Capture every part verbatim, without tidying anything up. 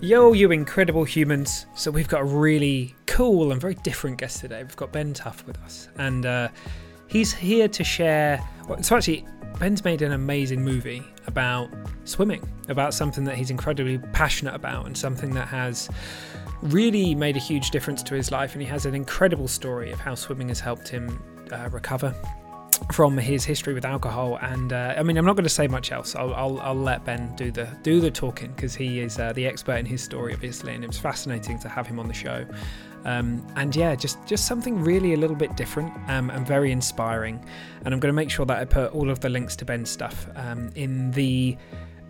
Yo, you incredible humans. So we've got a really cool and very different guest today. We've got Ben Tuff with us, and uh, he's here to share... Well, so actually, Ben's made an amazing movie about swimming, about something that he's incredibly passionate about and something that has really made a huge difference to his life. And he has an incredible story of how swimming has helped him uh, recover from his history with alcohol, and uh, I mean, I'm not going to say much else. I'll, I'll, I'll let Ben do the do the talking, because he is uh, the expert in his story, obviously, and it was fascinating to have him on the show. Um, and yeah, just just something really a little bit different um, and very inspiring. And I'm going to make sure that I put all of the links to Ben's stuff um, in the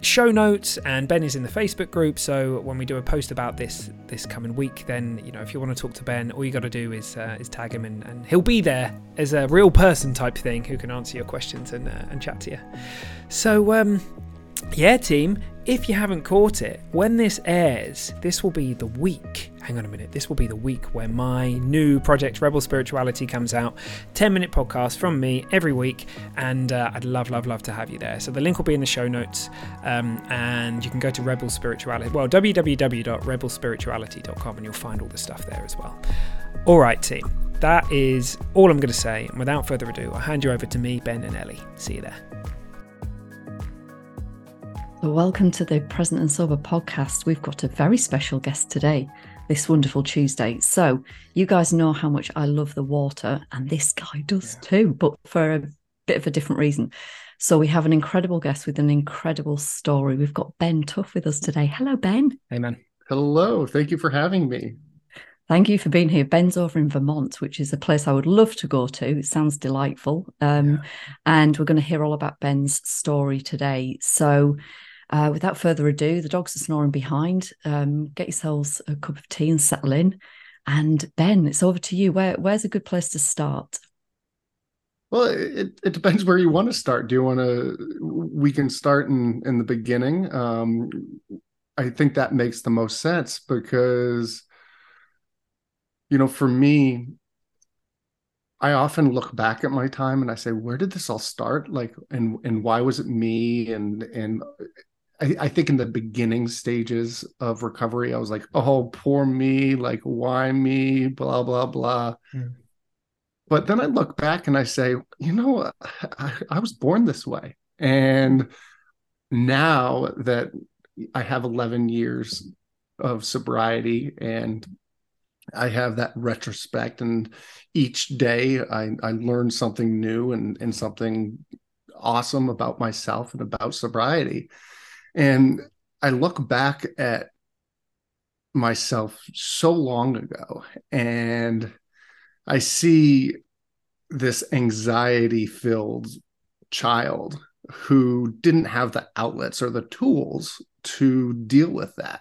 show notes, and Ben is in the Facebook group, so when we do a post about this this coming week, then, you know, if you want to talk to Ben, all you got to do is uh, is tag him, and, and he'll be there as a real person type thing who can answer your questions and uh, and chat to you. So um yeah, team, if you haven't caught it, when this airs, this will be the week, hang on a minute, this will be the week where my new project, Rebel Spirituality, comes out. ten minute podcast from me every week, and uh, I'd love, love, love to have you there. So the link will be in the show notes, um, and you can go to Rebel Spirituality, well, w w w dot rebel spirituality dot com, and you'll find all the stuff there as well. All right, team, that is all I'm going to say, and without further ado, I'll hand you over to me, Ben and Ellie. See you there. Welcome to the Present and Sober Podcast. We've got a very special guest today, this wonderful Tuesday. So you guys know how much I love the water, and this guy does yeah. too, but for a bit of a different reason. So we have an incredible guest with an incredible story. We've got Ben Tuff with us today. Hello, Ben. Hey, man. Hello. Thank you for having me. Thank you for being here. Ben's over in Vermont, which is a place I would love to go to. It sounds delightful. Um, yeah. And we're going to hear all about Ben's story today. So Uh, without further ado, the dogs are snoring behind. Um, get yourselves a cup of tea and settle in. And Ben, it's over to you. Where, where's a good place to start? Well, it, it depends where you want to start. Do you want to? We can start in in the beginning. Um, I think that makes the most sense because, you know, for me, I often look back at my time and I say, where did this all start? Like, and and why was it me? And and. I, I think in the beginning stages of recovery, I was like, oh, poor me, like, why me, blah, blah, blah. Yeah. But then I look back and I say, you know, I, I was born this way. And now that I have eleven years of sobriety and I have that retrospect, and each day I, I learn something new and, and something awesome about myself and about sobriety. And I look back at myself so long ago, and I see this anxiety-filled child who didn't have the outlets or the tools to deal with that.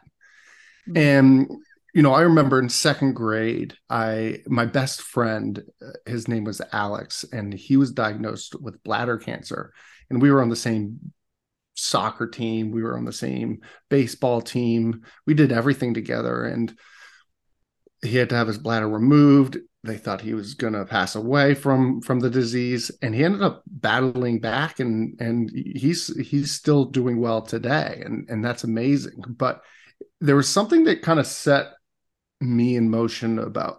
Mm-hmm. And, you know, I remember in second grade, I my best friend, his name was Alex, and he was diagnosed with bladder cancer, and we were on the same soccer team. We were on the same baseball team. We did everything together, and he had to have his bladder removed. They thought he was going to pass away from, from the disease, and he ended up battling back, and, and he's, he's still doing well today. And, and that's amazing. But there was something that kind of set me in motion about,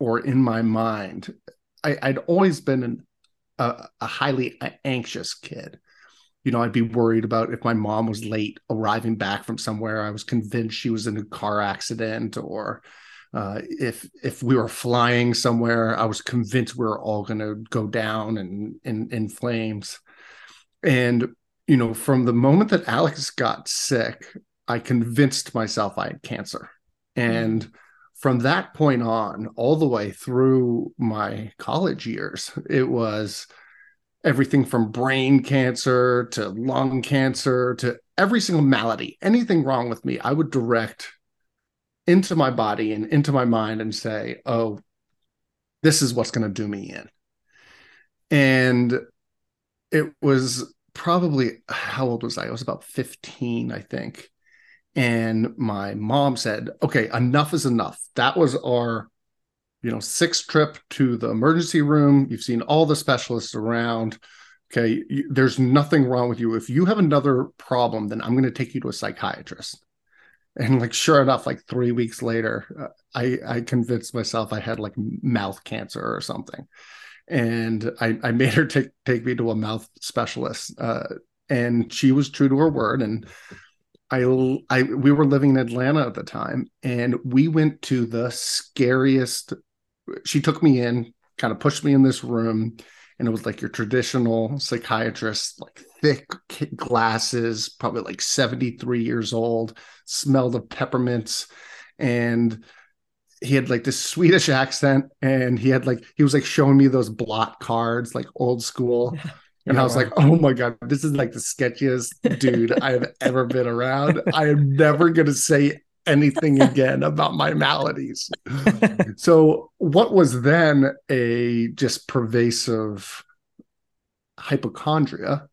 or in my mind, I, I'd always been an, a, a highly anxious kid. You know, I'd be worried about if my mom was late arriving back from somewhere. I was convinced she was in a car accident, or uh, if if we were flying somewhere, I was convinced we were all going to go down and in, in flames. And, you know, from the moment that Alex got sick, I convinced myself I had cancer. And from that point on, all the way through my college years, it was everything from brain cancer to lung cancer to every single malady, anything wrong with me, I would direct into my body and into my mind and say, oh, this is what's going to do me in. And it was probably, how old was I? I was about fifteen, I think. And my mom said, okay, enough is enough. That was our, you know, sixth trip to the emergency room. You've seen all the specialists around. Okay, there's nothing wrong with you. If you have another problem, then I'm going to take you to a psychiatrist. And like, sure enough, like three weeks later, I, I convinced myself I had like mouth cancer or something. And I, I made her take, take me to a mouth specialist. Uh, and she was true to her word. And I, I, we were living in Atlanta at the time, and we went to the scariest. She took me in, kind of pushed me in this room, and it was like your traditional psychiatrist, like thick glasses, probably like seventy-three years old, smelled of peppermints. And he had like this Swedish accent, and he had like, he was like showing me those blot cards, like old school. Yeah. And I was like, oh my God, this is like the sketchiest dude I have ever been around. I am never going to say anything again about my maladies. So what was then a just pervasive hypochondria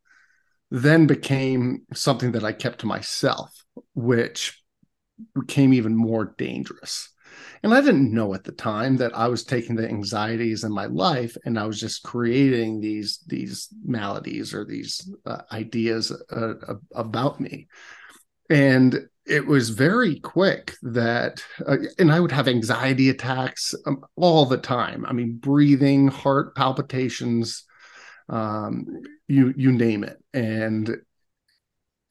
then became something that I kept to myself, which became even more dangerous. And I didn't know at the time that I was taking the anxieties in my life and I was just creating these these maladies or these uh, ideas uh, about me. And it was very quick that, uh, and I would have anxiety attacks um, all the time. I mean, breathing, heart palpitations, um, you you name it. And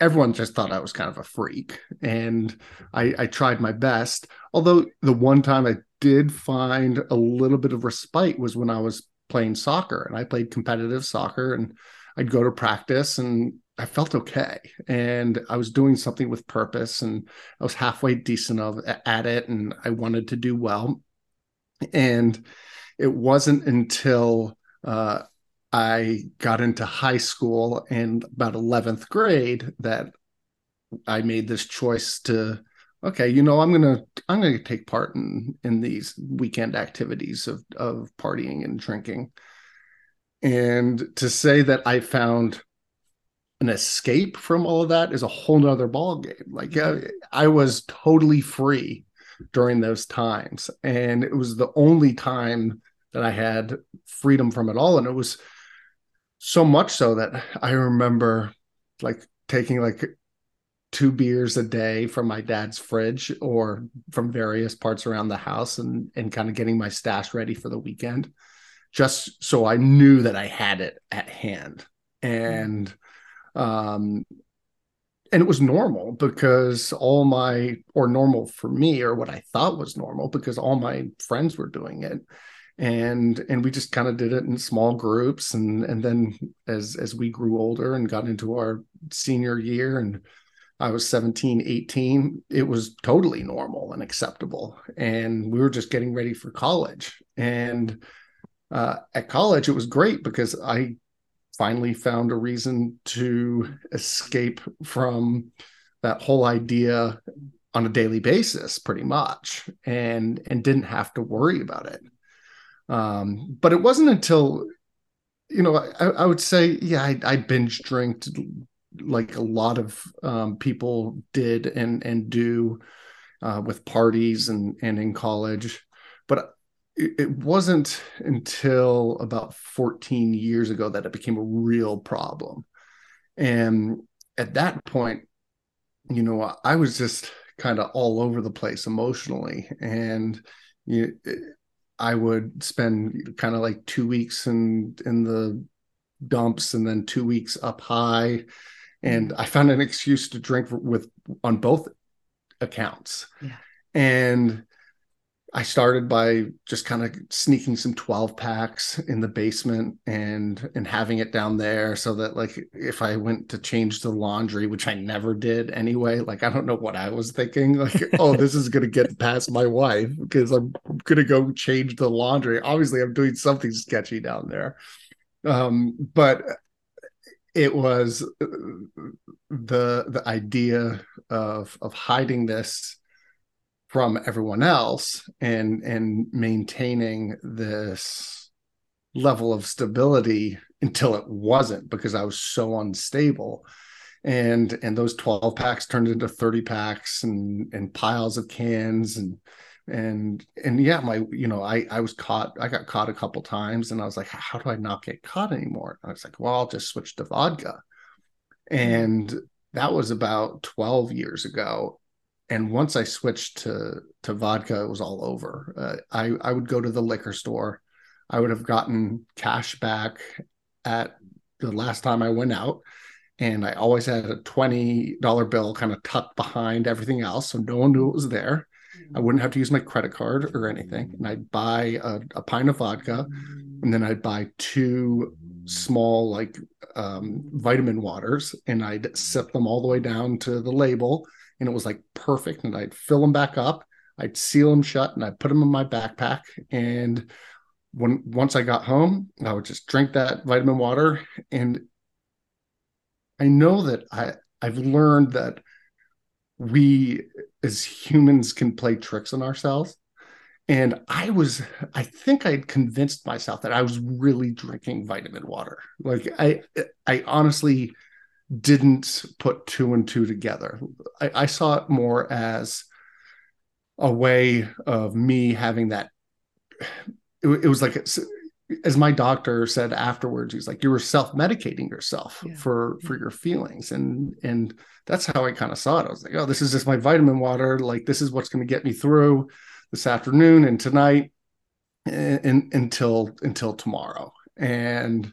everyone just thought I was kind of a freak, and I, I tried my best. Although the one time I did find a little bit of respite was when I was playing soccer, and I played competitive soccer, and I'd go to practice and I felt okay. And I was doing something with purpose, and I was halfway decent of, at it, and I wanted to do well. And it wasn't until uh, I got into high school and about eleventh grade that I made this choice to, okay, you know, I'm going to, I'm going to take part in, in these weekend activities of, of partying and drinking. And to say that I found an escape from all of that is a whole nother ballgame. Like I, I was totally free during those times. And it was the only time that I had freedom from it all. And it was so much so that I remember like taking like two beers a day from my dad's fridge or from various parts around the house and, and kind of getting my stash ready for the weekend, just so I knew that I had it at hand. And, um, and it was normal because all my, or normal for me, or what I thought was normal because all my friends were doing it. And, and we just kind of did it in small groups. And, and then as, as we grew older and got into our senior year and I was seventeen, eighteen, it was totally normal and acceptable. And we were just getting ready for college. And uh, at college, it was great because I finally found a reason to escape from that whole idea on a daily basis, pretty much, and, and didn't have to worry about it. Um, but it wasn't until, you know, I, I would say, yeah, I, I binge drinked like a lot of um, people did and and do uh, with parties and, and in college. But it, it wasn't until about fourteen years ago that it became a real problem. And at that point, you know, I was just kind of all over the place emotionally. And you, I would spend kind of like two weeks in, in the dumps and then two weeks up high. And I found an excuse to drink with on both accounts. Yeah. And I started by just kind of sneaking some twelve packs in the basement and, and having it down there so that like, if I went to change the laundry, which I never did anyway, like, I don't know what I was thinking. Like, oh, this is going to get past my wife because I'm going to go change the laundry. Obviously I'm doing something sketchy down there. Um, but it was the the idea of of hiding this from everyone else and and maintaining this level of stability until it wasn't, because I was so unstable. And and those twelve packs turned into thirty packs and and piles of cans and and and yeah, my you know, I I was caught, I got caught a couple times, and I was like, how do I not get caught anymore? And I was like, well, I'll just switch to vodka. And that was about twelve years ago. And once I switched to to vodka, it was all over. Uh, I, I would go to the liquor store. I would have gotten cash back at the last time I went out. And I always had a twenty dollar bill kind of tucked behind everything else, so no one knew it was there. I wouldn't have to use my credit card or anything. And I'd buy a, a pint of vodka, and then I'd buy two small like um, vitamin waters, and I'd sip them all the way down to the label. And it was like perfect. And I'd fill them back up, I'd seal them shut, and I'd put them in my backpack. And when once I got home, I would just drink that vitamin water. And I know that I, I've learned that we as humans can play tricks on ourselves. And I was, I think I'd convinced myself that I was really drinking vitamin water. Like I, I honestly didn't put two and two together. I, I saw it more as a way of me having that. It, it was like, it's, as my doctor said afterwards, he's like, you were self-medicating yourself yeah. for, for your feelings. And, and that's how I kind of saw it. I was like, oh, this is just my vitamin water. Like, this is what's going to get me through this afternoon and tonight and, and until, until tomorrow. And,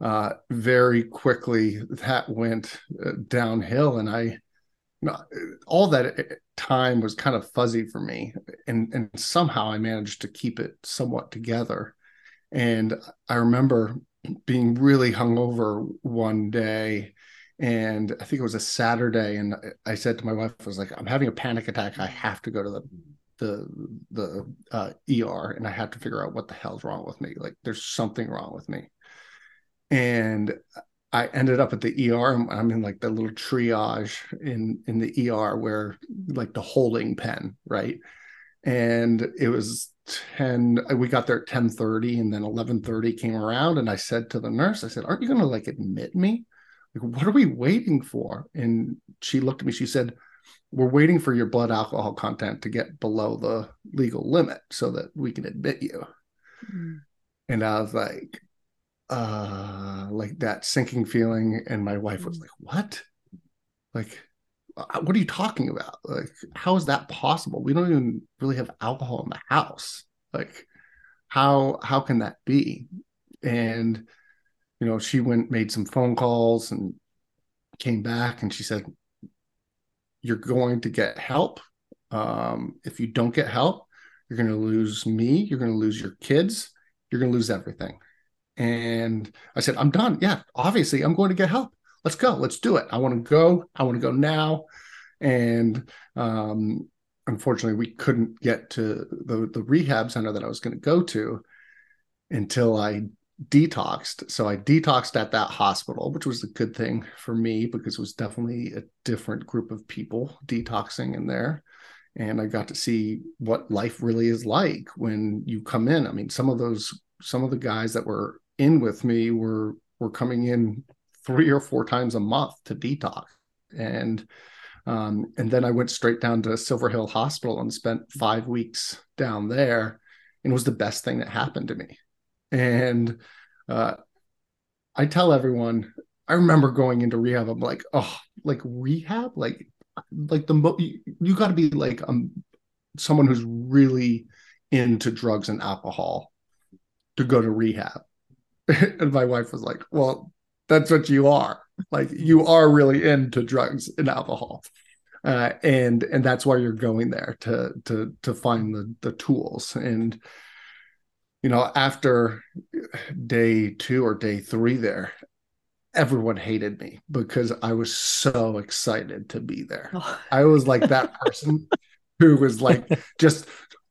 uh, very quickly that went uh, downhill, and I, you know, all that time was kind of fuzzy for me. And, and somehow I managed to keep it somewhat together. And I remember being really hungover one day, and I think it was a Saturday. And I said to my wife, I was like, I'm having a panic attack. I have to go to the, the, the uh, E R. And I had to figure out what the hell's wrong with me. Like, there's something wrong with me. And I ended up at the E R, and I'm in like the little triage in, in the E R where like the holding pen. Right. And it was ten, we got there at ten thirty, and then eleven thirty came around, and I said to the nurse, I said, aren't you going to like admit me? Like, what are we waiting for? And she looked at me, she said, we're waiting for your blood alcohol content to get below the legal limit so that we can admit you. Mm-hmm. And I was like, uh, like that sinking feeling. And my wife was like, what? Like, what are you talking about? Like, how is that possible? We don't even really have alcohol in the house. Like, how, how can that be? And, you know, she went, made some phone calls and came back, and she said, you're going to get help. Um, if you don't get help, you're going to lose me. You're going to lose your kids. You're going to lose everything. And I said, I'm done. Yeah, obviously I'm going to get help. Let's go. Let's do it. I want to go. I want to go now. And um, unfortunately, we couldn't get to the, the rehab center that I was going to go to until I detoxed. So I detoxed at that hospital, which was a good thing for me because it was definitely a different group of people detoxing in there. And I got to see what life really is like when you come in. I mean, some of those, some of the guys that were in with me were, were coming in three or four times a month to detox. And um, and then I went straight down to Silver Hill Hospital and spent five weeks down there. And it was the best thing that happened to me. And uh, I tell everyone, I remember going into rehab, I'm like, oh, like rehab? Like, like the mo- you, you gotta be like um, someone who's really into drugs and alcohol to go to rehab. And my wife was like, well, that's what you are. Like, you are really into drugs and alcohol. Uh, and, and that's why you're going there to, to, to find the, the tools. And, you know, after day two or day three there, everyone hated me because I was so excited to be there. Oh. I was like that person who was like, just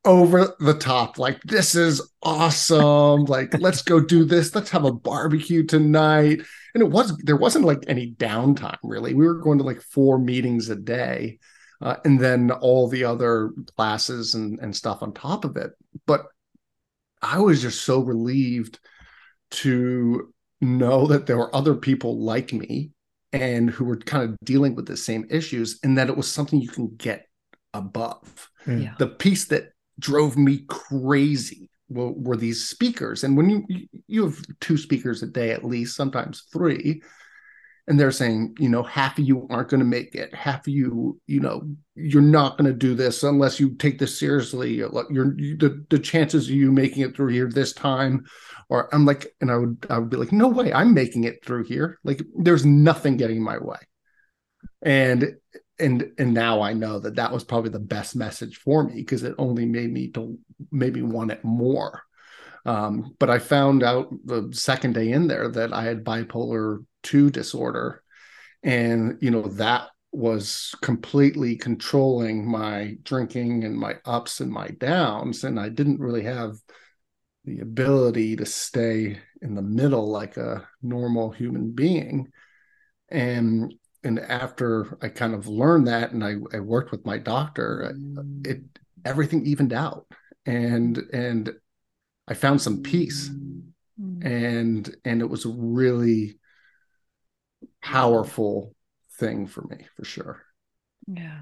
over the top. Like, this is awesome. Like, let's go do this. Let's have a barbecue tonight. And it was, there wasn't like any downtime really. We were going to like four meetings a day. Uh, and then all the other classes and, and stuff on top of it. But I was just so relieved to know that there were other people like me and who were kind of dealing with the same issues, and that it was something you can get above. Yeah. The piece that drove me crazy were, were these speakers. And when you you have two speakers a day, at least, sometimes three, and they're saying, you know, half of you aren't going to make it. Half of you, you know, you're not going to do this unless you take this seriously. You're, you're you, the, the chances of you making it through here this time, or I'm like, and I would, I would be like, no way, I'm making it through here. Like, there's nothing getting my way. And, and, and now I know that that was probably the best message for me, because it only made me to maybe want it more. Um, but I found out the second day in there that I had bipolar two disorder, and you know, that was completely controlling my drinking and my ups and my downs, and I didn't really have the ability to stay in the middle like a normal human being. And and after I kind of learned that, and I, I worked with my doctor, it everything evened out, and and I found some peace. Mm-hmm. and and it was really powerful thing for me, for sure. Yeah.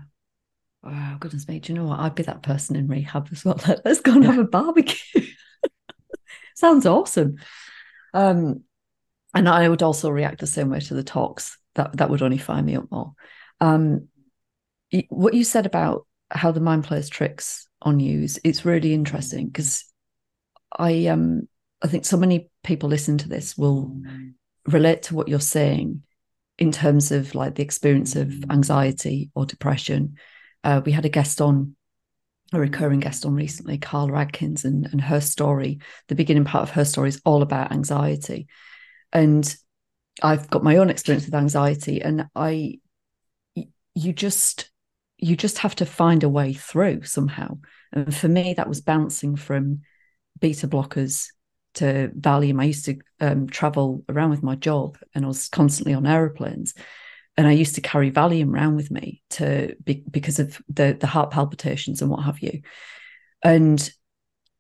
Wow, goodness me. Do you know what? I'd be that person in rehab as well. Like, let's go and have a barbecue. Sounds awesome. Um, and I would also react the same way to the talks. That that would only fire me up more. Um, what you said about how the mind plays tricks on you, is it's really interesting, because I um I think so many people listening to this will relate to what you're saying, in terms of like the experience of anxiety or depression. Uh, we had a guest on, a recurring guest on recently, Carl Radkins, and, and her story, the beginning part of her story is all about anxiety. And I've got my own experience with anxiety, and I, you just, you just have to find a way through somehow. And for me, that was bouncing from beta blockers to Valium. I used to um, travel around with my job, and I was constantly on aeroplanes, and I used to carry Valium around with me to be, because of the the heart palpitations and what have you. And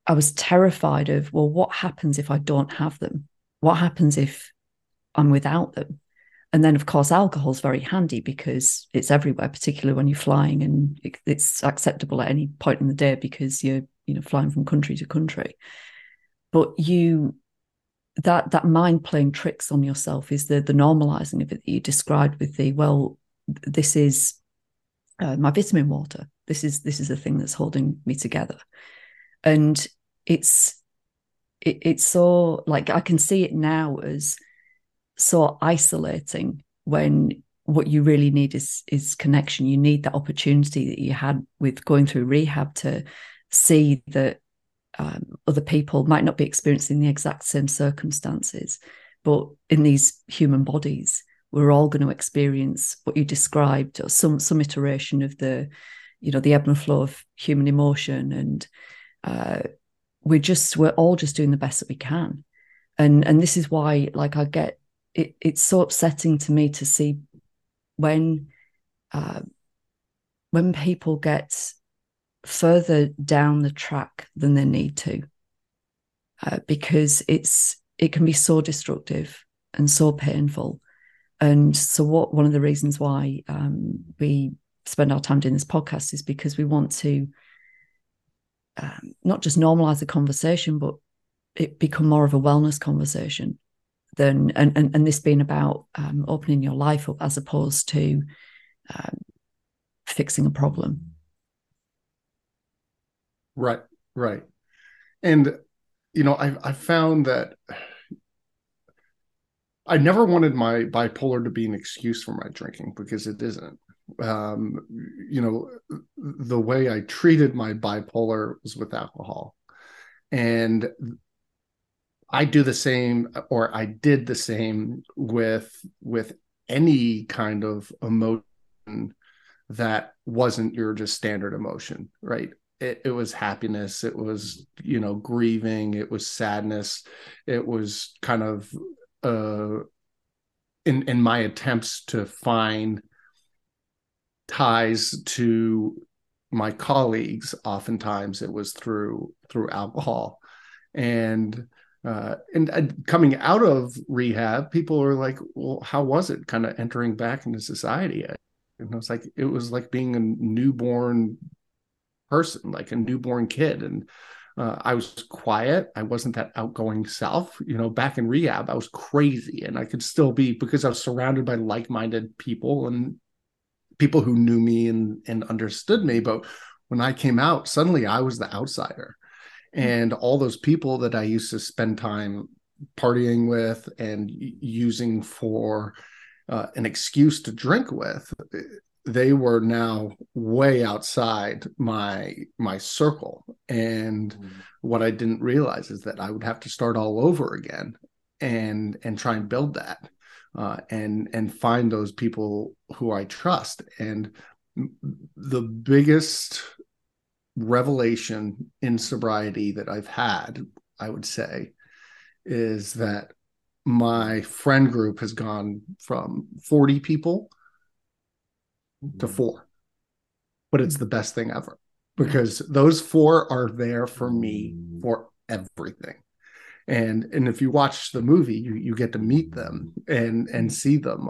I was terrified of, well, what happens if I don't have them? What happens if I'm without them? And then, of course, alcohol is very handy because it's everywhere, particularly when you're flying, and it, it's acceptable at any point in the day because you're you know flying from country to country. But you, that that mind playing tricks on yourself is the the normalizing of it that you described with the, well, this is uh, my vitamin water. This is this is the thing that's holding me together. And it's it, it's so, like, I can see it now as so isolating when what you really need is is connection. You need that opportunity that you had with going through rehab to see that Um, other people might not be experiencing the exact same circumstances, but in these human bodies, we're all going to experience what you described, or some some iteration of the, you know, the ebb and flow of human emotion, and uh, we're just we're all just doing the best that we can, and and this is why, like, I get it. It's so upsetting to me to see when uh, when people get further down the track than they need to, uh, because it's it can be so destructive and so painful. And so what one of the reasons why um, we spend our time doing this podcast is because we want to um, not just normalize the conversation, but it become more of a wellness conversation than and and, and this being about um, opening your life up as opposed to um, fixing a problem. Right, right. And, you know, I've, I've found that I never wanted my bipolar to be an excuse for my drinking, because it isn't. Um, you know, the way I treated my bipolar was with alcohol. And I do the same, or I did the same with, with any kind of emotion that wasn't your just standard emotion, right? it, it was happiness. It was, you know, grieving. It was sadness. It was kind of uh, in, in my attempts to find ties to my colleagues. Oftentimes it was through, through alcohol. And Uh, and uh, coming out of rehab, people are like, well, how was it kind of entering back into society? And I was like, it was like being a newborn person, like a newborn kid. And uh, I was quiet. I wasn't that outgoing self, you know, back in rehab, I was crazy, and I could still be, because I was surrounded by like-minded people and people who knew me and, and understood me. But when I came out, suddenly I was the outsider. And all those people that I used to spend time partying with and using for uh, an excuse to drink with, they were now way outside my my circle. And mm-hmm. what I didn't realize is that I would have to start all over again and and try and build that uh, and and find those people who I trust. And the biggest revelation in sobriety that I've had, I would say, is that my friend group has gone from forty people mm-hmm. to four, but it's the best thing ever, because those four are there for me for everything. And, and if you watch the movie, you, you get to meet them and, and see them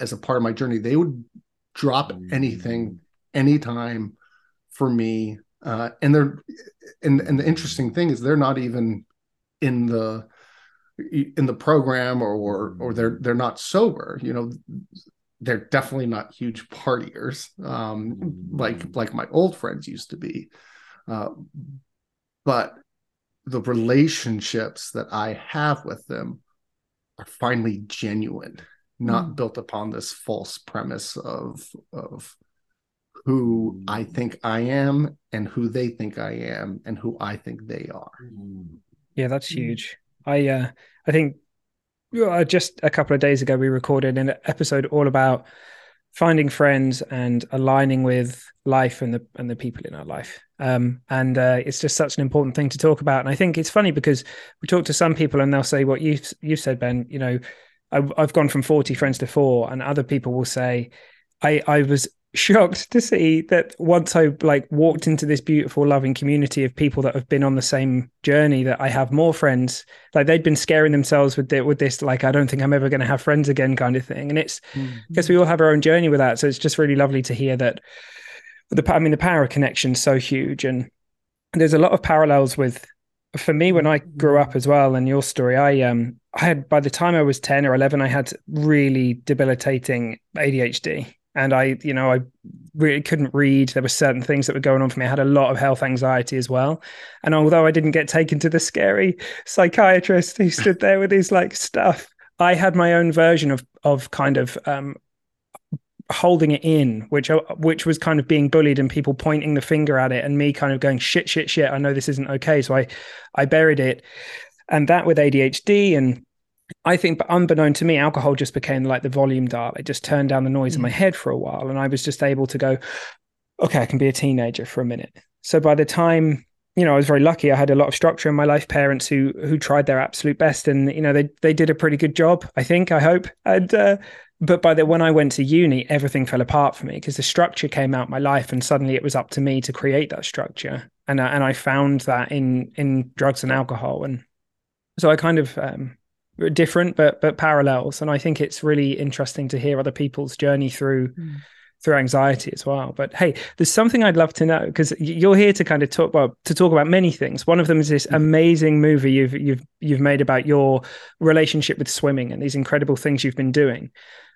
as a part of my journey. They would drop anything, anytime for me. Uh, and they're, and and the interesting thing is, they're not even in the in the program, or or, or they're they're not sober. You know, they're definitely not huge partiers um, like like my old friends used to be. Uh, but the relationships that I have with them are finally genuine, not mm. built upon this false premise of of. who I think I am and who they think I am and who I think they are. Yeah, that's huge. I uh, I think uh, just a couple of days ago, we recorded an episode all about finding friends and aligning with life and the and the people in our life. Um, and uh, it's just such an important thing to talk about. And I think it's funny because we talk to some people and they'll say what you've, you've said, Ben, you know, I, I've gone from forty friends to four, and other people will say, I, I was shocked to see that once I like walked into this beautiful, loving community of people that have been on the same journey, that I have more friends. Like, they'd been scaring themselves with the, with this, like, I don't think I'm ever going to have friends again kind of thing. And it's mm-hmm. because we all have our own journey with that. So it's just really lovely to hear that the, I mean, the power of connection is so huge. And there's a lot of parallels with, for me, when I grew up as well, and your story, I um I had, by the time I was ten or eleven, I had really debilitating A D H D. And I, you know, I really couldn't read. There were certain things that were going on for me. I had a lot of health anxiety as well. And although I didn't get taken to the scary psychiatrist who stood there with his like stuff, I had my own version of of kind of um, holding it in, which which was kind of being bullied and people pointing the finger at it and me kind of going, shit, shit, shit. I know this isn't okay. So I, I buried it. And that with A D H D and I think, but unbeknown to me, alcohol just became like the volume dial. It just turned down the noise in my head for a while. And I was just able to go, okay, I can be a teenager for a minute. So by the time, you know, I was very lucky. I had a lot of structure in my life, parents who who tried their absolute best. And, you know, they they did a pretty good job, I think, I hope. And uh, but by the, when I went to uni, everything fell apart for me because the structure came out of my life and suddenly it was up to me to create that structure. And, uh, and I found that in, in drugs and alcohol. And so I kind of... Um, different but but parallels, and I think it's really interesting to hear other people's journey through mm. through anxiety as well. But hey, there's something I'd love to know, because you're here to kind of talk about to talk about many things. One of them is this amazing movie you've you've you've made about your relationship with swimming and these incredible things you've been doing.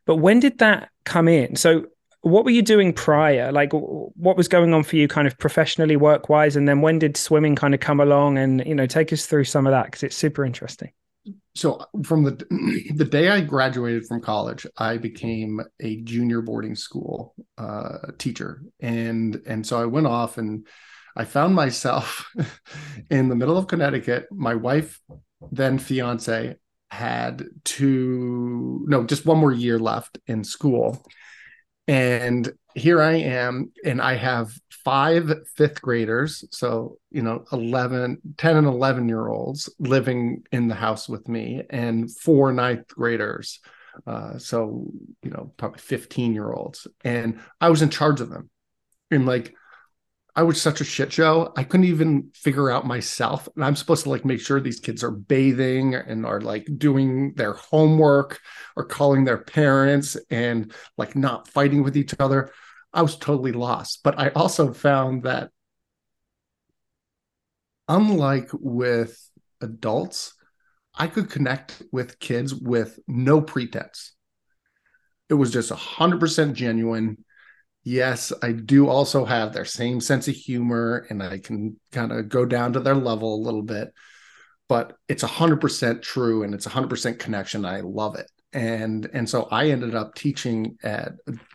But when did that come in? So what were you doing prior? Like, what was going on for you kind of professionally, work wise, and then when did swimming kind of come along? And, you know, take us through some of that, because it's super interesting. So from the the day I graduated from college, I became a junior boarding school uh, teacher. And and so I went off and I found myself in the middle of Connecticut. My wife, then fiance, had two, no, just one more year left in school. And here I am, and I have five fifth graders, so, you know, eleven, ten and eleven year olds living in the house with me, and four ninth graders. Uh, so, you know, probably fifteen year olds. And I was in charge of them. And like, I was such a shit show. I couldn't even figure out myself. And I'm supposed to like make sure these kids are bathing and are like doing their homework or calling their parents and like not fighting with each other. I was totally lost. But I also found that unlike with adults, I could connect with kids with no pretense. It was just one hundred percent genuine. Yes, I do also have their same sense of humor, and I can kind of go down to their level a little bit, but it's one hundred percent true, and it's one hundred percent connection. I love it. And and so I ended up teaching at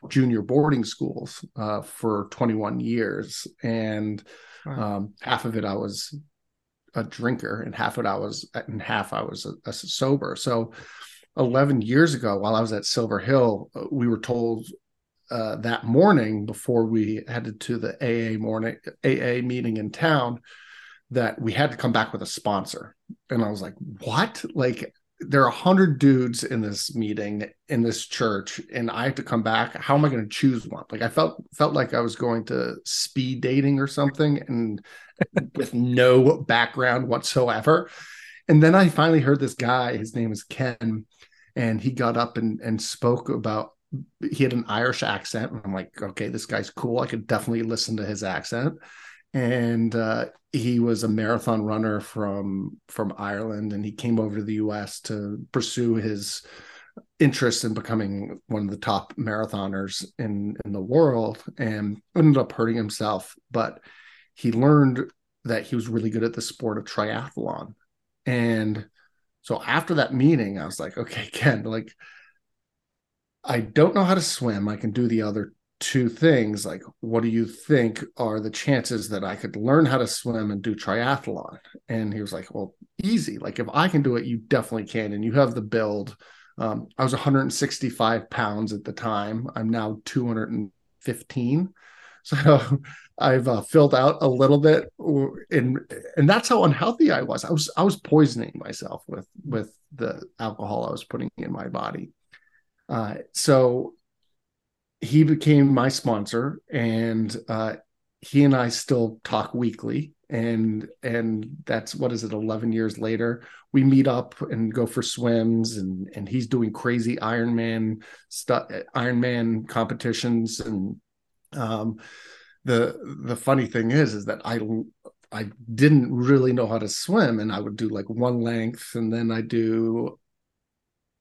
junior boarding schools uh, for twenty-one years. And wow. um, half of it I was a drinker, and half of it I was and half I was a, a sober. So eleven years ago, while I was at Silver Hill, we were told uh, that morning before we headed to the A A morning A A meeting in town that we had to come back with a sponsor. And I was like, what? Like, there are a hundred dudes in this meeting, in this church, and I have to come back. How am I going to choose one? Like, I felt, felt like I was going to speed dating or something, and with no background whatsoever. And then I finally heard this guy, his name is Ken, and he got up and, and spoke about, he had an Irish accent. And I'm like, okay, this guy's cool. I could definitely listen to his accent. And uh, he was a marathon runner from from Ireland, and he came over to the U S to pursue his interest in becoming one of the top marathoners in, in the world, and ended up hurting himself. But he learned that he was really good at the sport of triathlon. And so after that meeting, I was like, okay, Ken, like, I don't know how to swim. I can do the other two things. Like, what do you think are the chances that I could learn how to swim and do triathlon? And he was like, well, easy. Like, if I can do it, you definitely can. And you have the build. Um, I was one hundred sixty-five pounds at the time. I'm now two hundred fifteen. So I've uh, filled out a little bit, and and that's how unhealthy I was. I was, I was poisoning myself with, with the alcohol I was putting in my body. Uh, so he became my sponsor, and uh, he and I still talk weekly. And and that's, what is it, eleven years later, we meet up and go for swims, and and he's doing crazy Ironman stuff, Ironman competitions. And um, the the funny thing is, is that I I didn't really know how to swim, and I would do like one length, and then I do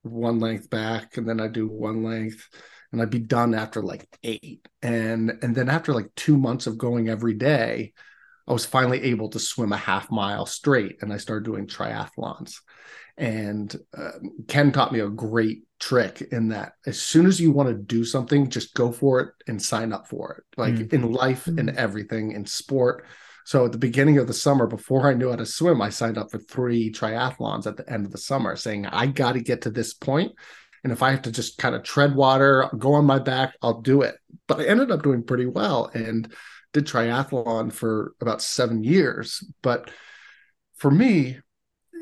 one length back, and then I do one length. And I'd be done after like eight. And and then after like two months of going every day, I was finally able to swim a half mile straight. And I started doing triathlons. And uh, Ken taught me a great trick in that as soon as you want to do something, just go for it and sign up for it. Like mm-hmm. in life and mm-hmm. everything, in sport. So at the beginning of the summer, before I knew how to swim, I signed up for three triathlons at the end of the summer, saying, I got to get to this point. And if I have to just kind of tread water, go on my back, I'll do it. But I ended up doing pretty well and did triathlon for about seven years. But for me,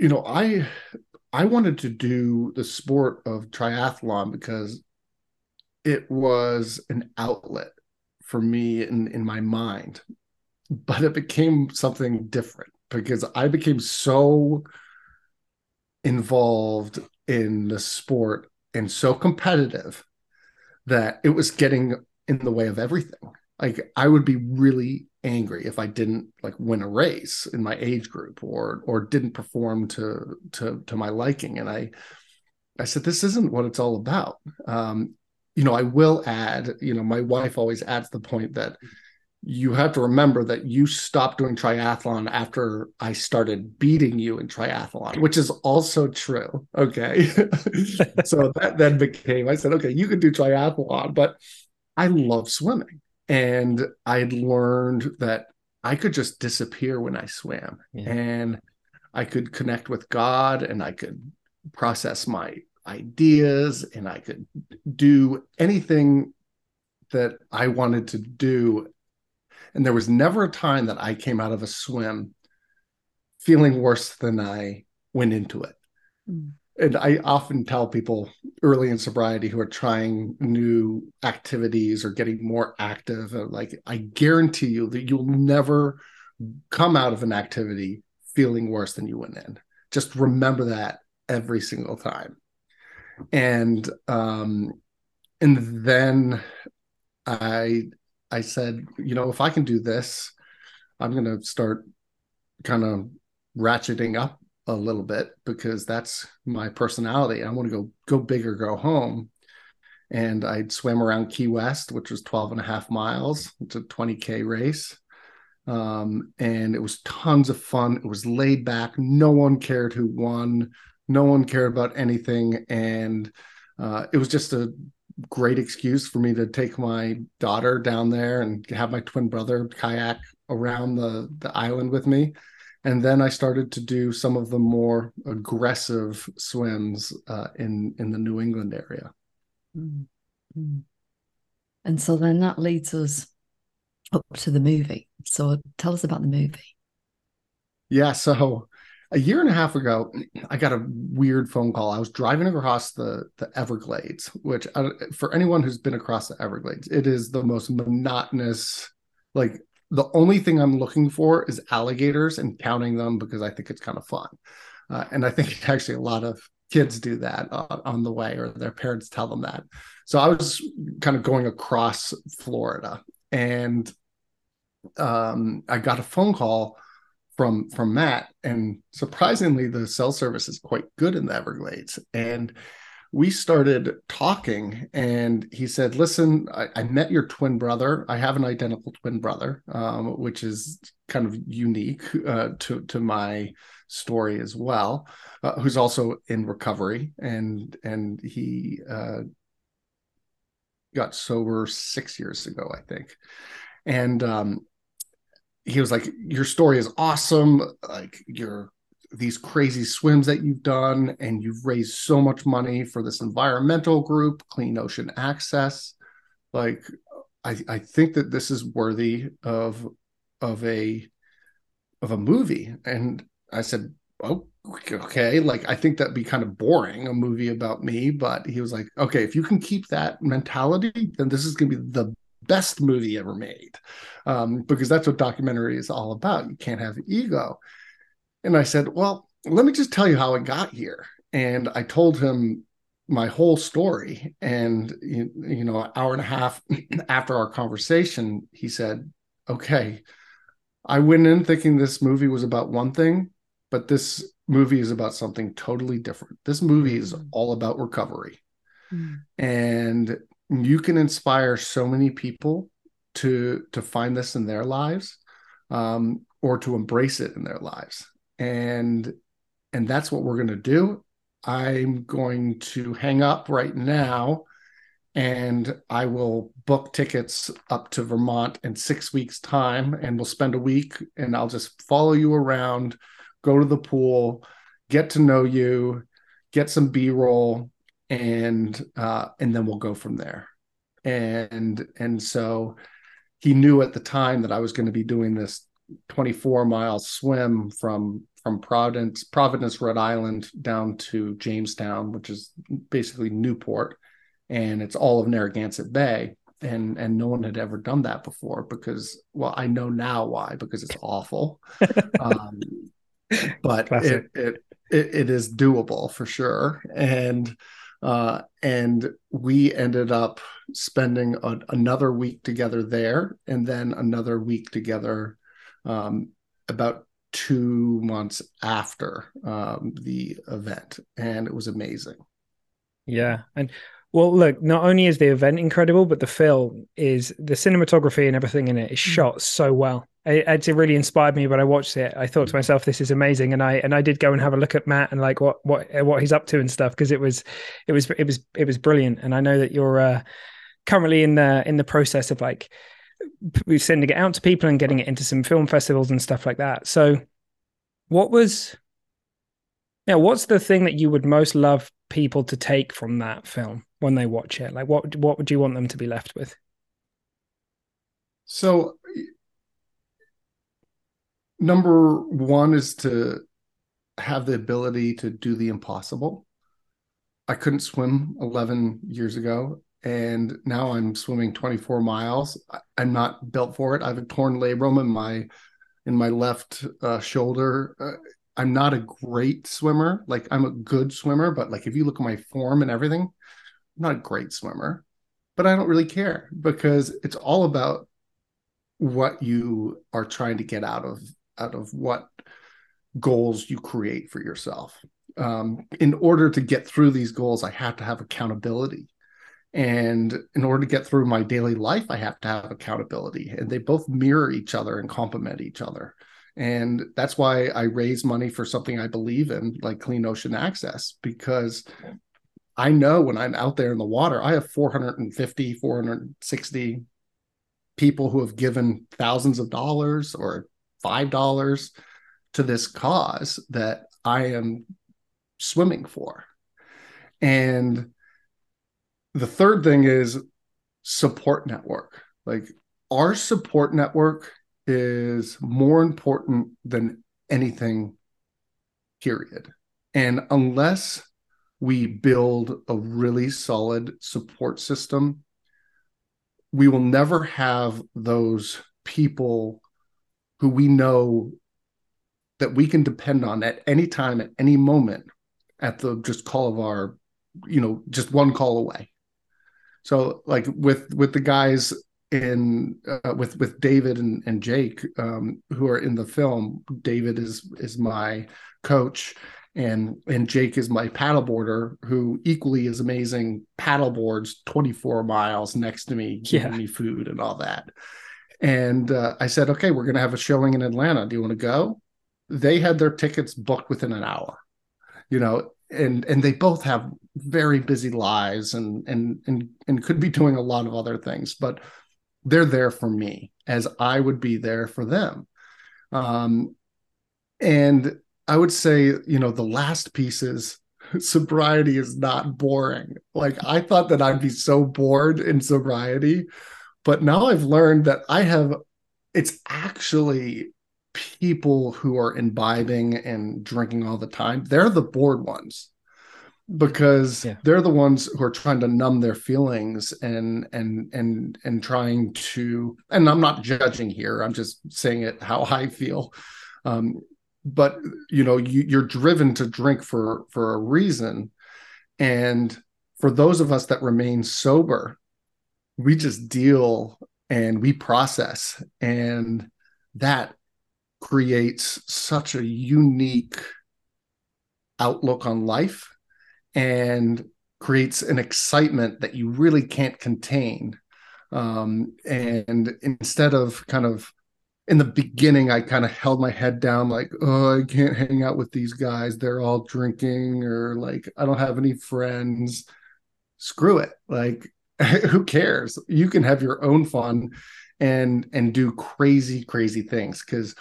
you know, I I wanted to do the sport of triathlon because it was an outlet for me in, in my mind. But it became something different because I became so involved in the sport and so competitive that it was getting in the way of everything. Like, I would be really angry if I didn't like win a race in my age group or or didn't perform to to to my liking. And I I said, this isn't what it's all about. Um, you know, I will add, you know, my wife always adds the point that you have to remember that you stopped doing triathlon after I started beating you in triathlon, which is also true. Okay. So that then became, I said, okay, you can do triathlon, but I love swimming. And I learned that I could just disappear when I swam yeah. and I could connect with God, and I could process my ideas, and I could do anything that I wanted to do. And there was never a time that I came out of a swim feeling worse than I went into it. Mm. And I often tell people early in sobriety who are trying new activities or getting more active, like, I guarantee you that you'll never come out of an activity feeling worse than you went in. Just remember that every single time. And um, and then I I said, you know, if I can do this, I'm going to start kind of ratcheting up a little bit, because that's my personality. I want to go go big or go home. And I swam around Key West, which was twelve and a half miles. It's a twenty K race. Um, and it was tons of fun. It was laid back. No one cared who won. No one cared about anything. And uh, it was just a great excuse for me to take my daughter down there and have my twin brother kayak around the, the island with me. And then I started to do some of the more aggressive swims uh, in, in the New England area. And so then that leads us up to the movie. So tell us about the movie. Yeah, so a year and a half ago, I got a weird phone call. I was driving across the, the Everglades, which I, for anyone who's been across the Everglades, it is the most monotonous, like, the only thing I'm looking for is alligators and counting them, because I think it's kind of fun. Uh, and I think actually a lot of kids do that uh, on the way, or their parents tell them that. So I was kind of going across Florida, and um, I got a phone call from, from Matt. And surprisingly, the cell service is quite good in the Everglades. And we started talking, and he said, listen, I, I met your twin brother. I have an identical twin brother, um, which is kind of unique uh, to, to my story as well, uh, who's also in recovery. And, and he uh, got sober six years ago, I think. And um, he was like, your story is awesome. Like, you're these crazy swims that you've done, and you've raised so much money for this environmental group, Clean Ocean Access. Like, I, I think that this is worthy of, of a, of a movie. And I said, oh, okay. Like, I think that'd be kind of boring, a movie about me, but he was like, okay, if you can keep that mentality, then this is going to be the best movie ever made. Um, because that's what documentary is all about. You can't have ego. And I said, well, let me just tell you how I got here. And I told him my whole story. And, you, you know, an hour and a half after our conversation, he said, okay, I went in thinking this movie was about one thing, but this movie is about something totally different. This movie is all about recovery. Mm. And you can inspire so many people to, to find this in their lives, um, or to embrace it in their lives. And and that's what we're going to do. I'm going to hang up right now, and I will book tickets up to Vermont in six weeks' time, and we'll spend a week, and I'll just follow you around, go to the pool, get to know you, get some B-roll, and uh, and then we'll go from there. And and so he knew at the time that I was going to be doing this twenty-four mile swim from from Providence, Providence, Rhode Island, down to Jamestown, which is basically Newport, and it's all of Narragansett Bay, and and no one had ever done that before, because, well, I know now why, because it's awful, um, but it, it it it is doable for sure, and uh, and we ended up spending a, another week together there, and then another week together. Um, about two months after um, the event, and it was amazing. Yeah, and well, look, not only is the event incredible, but the film is, the cinematography and everything in it is shot so well. It, it really inspired me when I watched it. I thought to myself, this is amazing, and I and I did go and have a look at Matt and like what what what he's up to and stuff, because it was it was it was it was brilliant. And I know that you're uh, currently in the in the process of like. We're sending it out to people and getting it into some film festivals and stuff like that. So what was, now what's the thing that you would most love people to take from that film when they watch it? Like what, what would you want them to be left with? So number one is to have the ability to do the impossible. I couldn't swim eleven years ago, and now I'm swimming twenty-four miles. I'm not built for it. I have a torn labrum in my in my left uh, shoulder. Uh, I'm not a great swimmer. Like, I'm a good swimmer, but like, if you look at my form and everything, I'm not a great swimmer, but I don't really care, because it's all about what you are trying to get out of, out of what goals you create for yourself. Um, in order to get through these goals, I have to have accountability. And in order to get through my daily life, I have to have accountability, and they both mirror each other and complement each other. And that's why I raise money for something I believe in, like Clean Ocean Access, because I know when I'm out there in the water, I have four hundred fifty, four hundred sixty people who have given thousands of dollars or five dollars to this cause that I am swimming for. And the third thing is support network. Like, our support network is more important than anything, period. And unless we build a really solid support system, we will never have those people who we know that we can depend on at any time, at any moment, at the just call of our, you know, just one call away. So like with with the guys in uh, with with David and, and Jake, um, who are in the film. David is is my coach, and and Jake is my paddleboarder, who equally is amazing, paddleboards twenty-four miles next to me, giving yeah. me food and all that. And uh, I said, okay, we're going to have a showing in Atlanta. Do you want to go? They had their tickets booked within an hour, you know, and and they both have very busy lives and and and and could be doing a lot of other things, but they're there for me as I would be there for them. Um, and I would say, you know, the last piece is sobriety is not boring. Like, I thought that I'd be so bored in sobriety, but now I've learned that I have, it's actually people who are imbibing and drinking all the time. They're the bored ones, because yeah. they're the ones who are trying to numb their feelings and and and and trying to, and I'm not judging here, I'm just saying it how I feel, um but you know, you, you're driven to drink for for a reason. And for those of us that remain sober, we just deal and we process, and that creates such a unique outlook on life and creates an excitement that you really can't contain. Um, and instead of kind of, in the beginning, I kind of held my head down, like, oh, I can't hang out with these guys, they're all drinking, or like, I don't have any friends. Screw it. Like, who cares? You can have your own fun and and do crazy, crazy things, because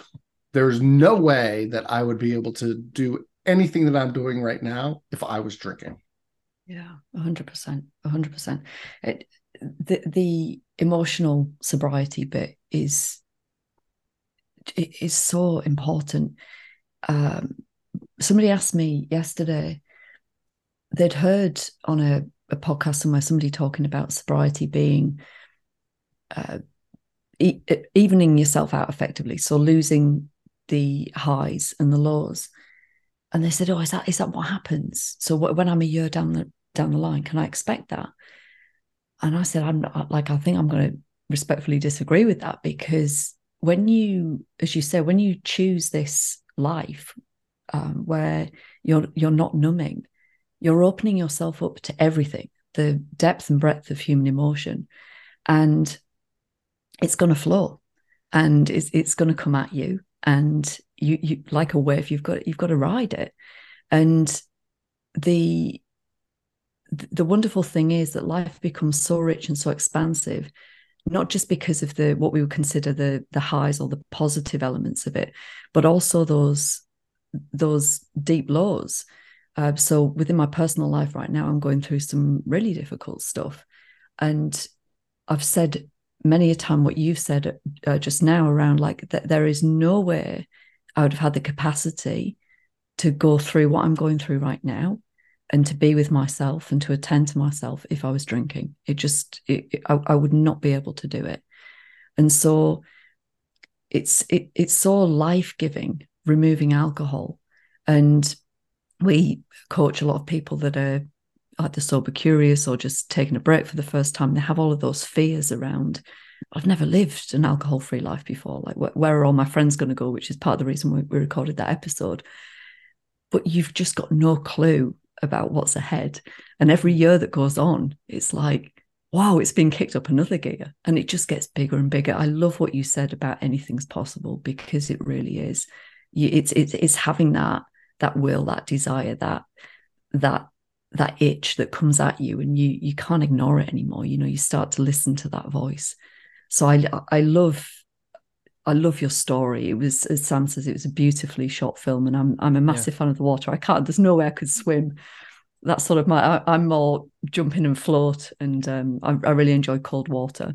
there's no way that I would be able to do anything that I'm doing right now if I was drinking. Yeah, one hundred percent, one hundred percent. It, the, the emotional sobriety bit is, it is so important. Um, somebody asked me yesterday, they'd heard on a, a podcast somewhere, somebody talking about sobriety being uh, e- evening yourself out effectively, so losing the highs and the lows. And they said, oh, is that is that what happens? So what, when I'm a year down the down the line, can I expect that? And I said, I'm not, like, I think I'm going to respectfully disagree with that, because when you, as you say, when you choose this life um, where you're you're not numbing, you're opening yourself up to everything, the depth and breadth of human emotion, and it's going to flow, and it's it's going to come at you. And you, you like a wave, you've got you've got to ride it. And the the wonderful thing is that life becomes so rich and so expansive, not just because of the what we would consider the the highs or the positive elements of it, but also those those deep lows. Uh, so within my personal life right now, I'm going through some really difficult stuff, and I've said many a time what you've said uh, just now around, like, that there is no way I would have had the capacity to go through what I'm going through right now and to be with myself and to attend to myself if I was drinking. It just, it, it, I, I would not be able to do it. And so it's, it, it's so life-giving, removing alcohol. And we coach a lot of people that are either sober curious or just taking a break for the first time. They have all of those fears around, I've never lived an alcohol-free life before. Like, wh- where are all my friends going to go? Which is part of the reason we, we recorded that episode. But you've just got no clue about what's ahead. And every year that goes on, it's like, wow, it's been kicked up another gear. And it just gets bigger and bigger. I love what you said about anything's possible, because it really is. It's, it's, it's having that, that will, that desire, that, that, that itch that comes at you, and you, you can't ignore it anymore. You know, you start to listen to that voice. So I, I love, I love your story. It was, as Sam says, it was a beautifully shot film, and I'm, I'm a massive yeah. fan of the water. I can't, there's no way I could swim. That's sort of my, I, I'm more jump in and float. And um, I, I really enjoy cold water.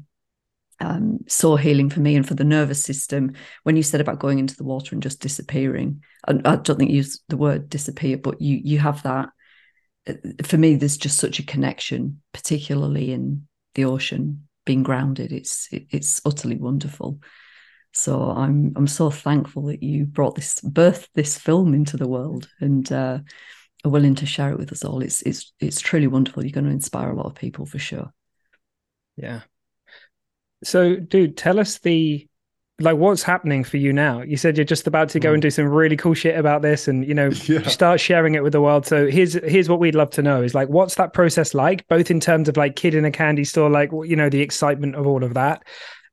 Um, so healing for me and for the nervous system. When you said about going into the water and just disappearing, and I don't think you used the word disappear, but you, you have that. For me, there's just such a connection, particularly in the ocean, being grounded. It's, it, it's utterly wonderful. So I'm, I'm so thankful that you brought this, birthed this film into the world, and uh, are willing to share it with us all. It's, it's, it's truly wonderful. You're going to inspire a lot of people for sure. Yeah. So dude, tell us the, like, what's happening for you now? You said you're just about to go and do some really cool shit about this, and, you know, yeah. start sharing it with the world. So here's, here's what we'd love to know is, like, what's that process like, both in terms of, like, kid in a candy store, like, you know, the excitement of all of that.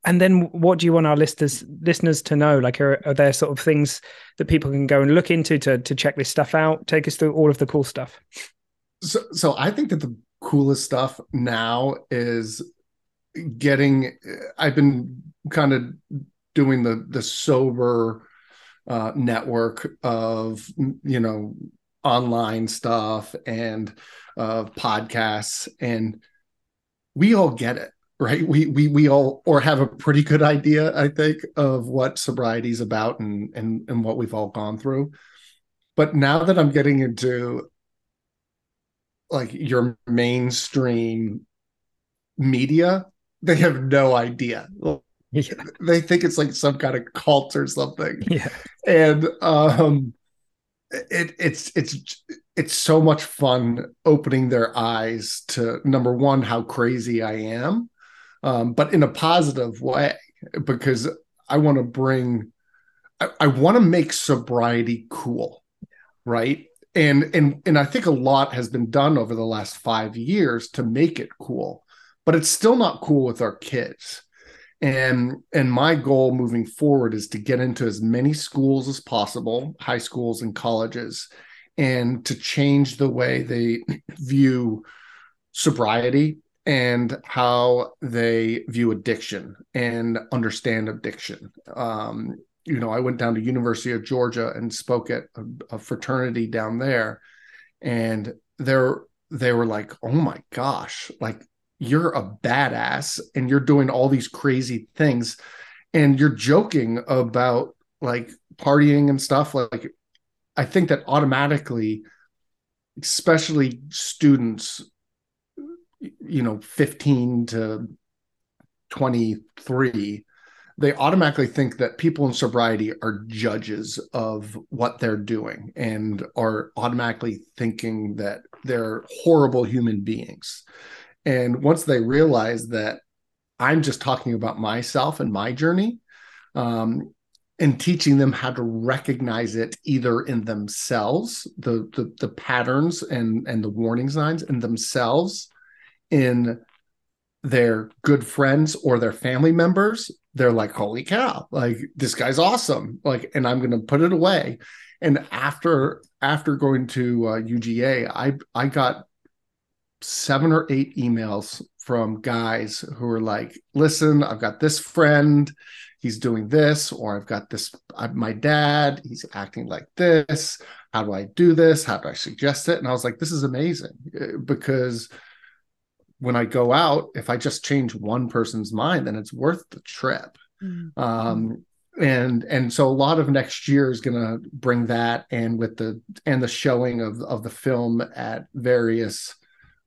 And then what do you want our listeners, listeners to know? Like, are, are there sort of things that people can go and look into to, to check this stuff out? Take us through all of the cool stuff. So, so I think that the coolest stuff now is getting, I've been kind of doing the, the sober uh, network of, you know, online stuff and uh, podcasts, and we all get it. Right. We, we, we all, or have a pretty good idea, I think, of what sobriety is about, and, and, and what we've all gone through. But now that I'm getting into, like, your mainstream media, they have no idea. Yeah. They think it's like some kind of cult or something. Yeah. And um, it, it's, it's, it's so much fun opening their eyes to, number one, how crazy I am. Um, but in a positive way, because I want to bring, I, I want to make sobriety cool, right? And and and I think a lot has been done over the last five years to make it cool, but it's still not cool with our kids. And and my goal moving forward is to get into as many schools as possible, high schools and colleges, and to change the way they view sobriety, and how they view addiction and understand addiction. Um, you know, I went down to University of Georgia and spoke at a, a fraternity down there, and they're, they were like, oh my gosh, like, you're a badass and you're doing all these crazy things, and you're joking about, like, partying and stuff. Like, I think that automatically, especially students, you know, fifteen to twenty-three, they automatically think that people in sobriety are judges of what they're doing, and are automatically thinking that they're horrible human beings. And once they realize that I'm just talking about myself and my journey, um, and teaching them how to recognize it either in themselves, the the, the patterns and, and the warning signs in themselves, in their good friends or their family members, they're like, holy cow, like, this guy's awesome. Like, and I'm going to put it away. And after, after going to uh, U G A, I, I got seven or eight emails from guys who were like, listen, I've got this friend, he's doing this, or I've got this, I, my dad, he's acting like this. How do I do this? How do I suggest it? And I was like, this is amazing, because when I go out, if I just change one person's mind, then it's worth the trip. Mm-hmm. Um, And and so a lot of next year is going to bring that, and with the and the showing of of the film at various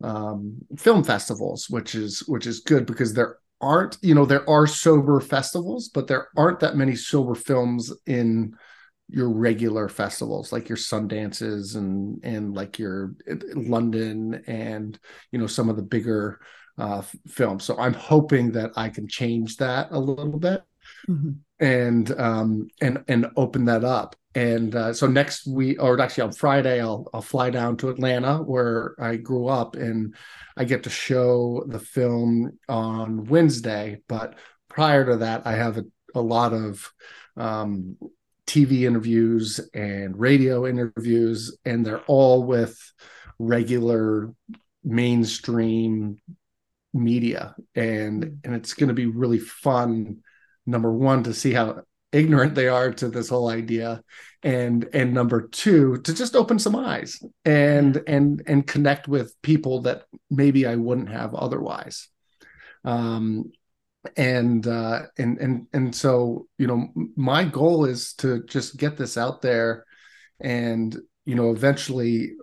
um, film festivals, which is which is good, because there aren't, you know, there are sober festivals, but there aren't that many sober films in your regular festivals, like your Sundances and and like your London and, you know, some of the bigger uh, films. So I'm hoping that I can change that a little bit. Mm-hmm. And um and and open that up. And uh, so next week, or actually on Friday, I'll I'll fly down to Atlanta, where I grew up, and I get to show the film on Wednesday. But prior to that, I have a, a lot of um, T V interviews and radio interviews, and they're all with regular mainstream media, and and it's going to be really fun. Number one, to see how ignorant they are to this whole idea, and and number two, to just open some eyes and yeah. and and connect with people that maybe I wouldn't have otherwise. Um, and uh, and and and so, you know, my goal is to just get this out there, and, you know, eventually,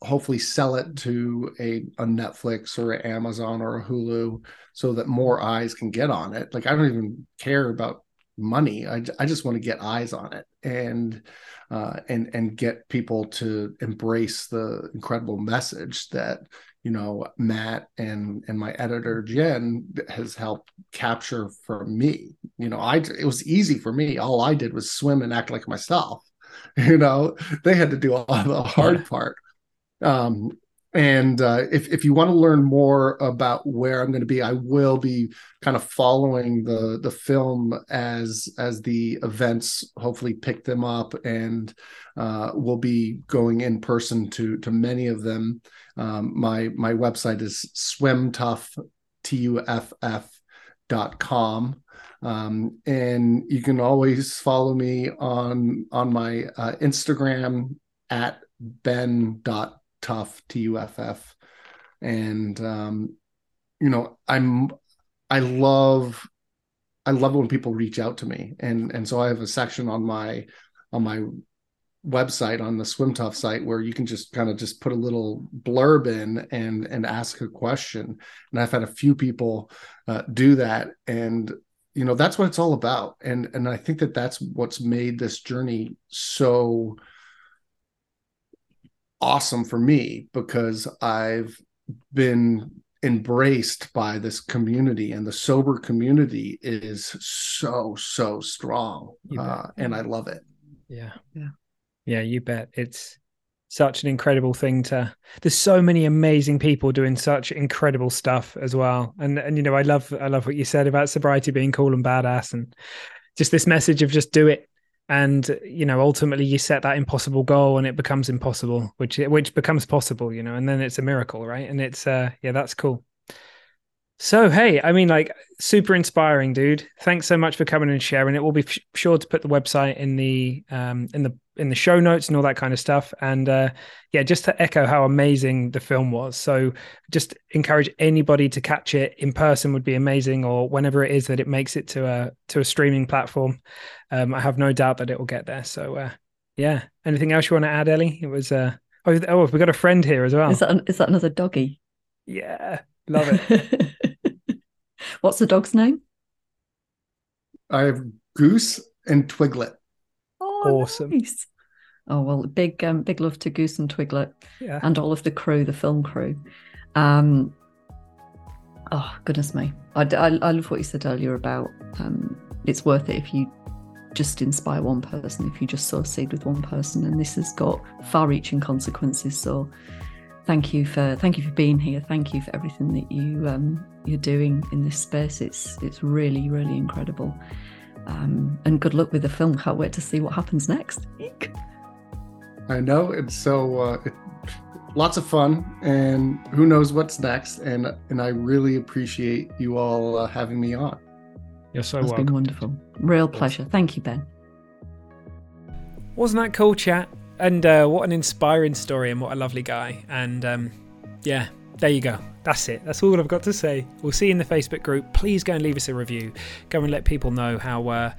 hopefully, sell it to a, a Netflix or an Amazon or a Hulu, so that more eyes can get on it. Like, I don't even care about money. I, I just want to get eyes on it, and uh, and and get people to embrace the incredible message that, you know, Matt and and my editor Jen has helped capture for me. You know, I it was easy for me. All I did was swim and act like myself. You know, they had to do all the hard yeah. part. Um, and uh, if, if you want to learn more about where I'm going to be, I will be kind of following the the film as as the events hopefully pick them up, and uh, we'll be going in person to to many of them. Um, my my website is swim tuff dot com. Um, and you can always follow me on on my uh, Instagram at Ben dot Tuff Tuff, T U F F, and um, you know, I'm I love I love when people reach out to me, and and so I have a section on my on my website, on the Swim Tuff site, where you can just kind of just put a little blurb in and and ask a question, and I've had a few people uh, do that, and you know, that's what it's all about, and and I think that that's what's made this journey so awesome for me, because I've been embraced by this community, and the sober community is so, so strong. Uh, and I love it. Yeah. Yeah. Yeah. You bet. It's such an incredible thing to, there's so many amazing people doing such incredible stuff as well. And, and, you know, I love, I love what you said about sobriety being cool and badass, and just this message of just do it. And, you know, ultimately you set that impossible goal and it becomes impossible, which which becomes possible, you know, and then it's a miracle, right? And it's, uh, yeah, that's cool. So, hey, I mean, like, super inspiring, dude. Thanks so much for coming and sharing it. We'll be f- sure to put the website in the, um, in the in the show notes and all that kind of stuff. And uh, yeah, just to echo how amazing the film was. So just encourage anybody to catch it in person, would be amazing, or whenever it is that it makes it to a, to a streaming platform. Um, I have no doubt that it will get there. So uh, yeah. Anything else you want to add, Ellie? It was, uh, oh, oh, we've got a friend here as well. Is that, is that another doggy? Yeah. Love it. What's the dog's name? I have Goose and Twiglet. Oh, awesome. Nice. Oh, well, big um, big love to Goose and Twiglet, yeah. and all of the crew, the film crew. Um, oh, goodness me. I, I, I love what you said earlier about um, it's worth it if you just inspire one person, if you just sow a seed with one person. And this has got far-reaching consequences. So thank you for thank you for being here. Thank you for everything that you um, you're doing in this space. It's it's really, really incredible. Um, and good luck with the film. Can't wait to see what happens next. Eek. I know, it's so uh, it, lots of fun, and who knows what's next. And and I really appreciate you all uh, having me on. You're so welcome. It's been wonderful. Real pleasure. Thank you, Ben. Wasn't that cool, chat? And uh, what an inspiring story, and what a lovely guy. And um, yeah, there you go. That's it. That's all I've got to say. We'll see you in the Facebook group. Please go and leave us a review. Go and let people know how uh,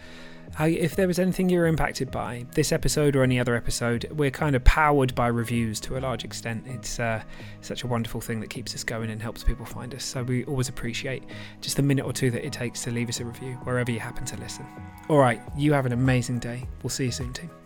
Uh, if there was anything you're impacted by, this episode or any other episode, we're kind of powered by reviews to a large extent. It's uh, such a wonderful thing that keeps us going and helps people find us. So we always appreciate just the minute or two that it takes to leave us a review wherever you happen to listen. All right, you have an amazing day. We'll see you soon, team.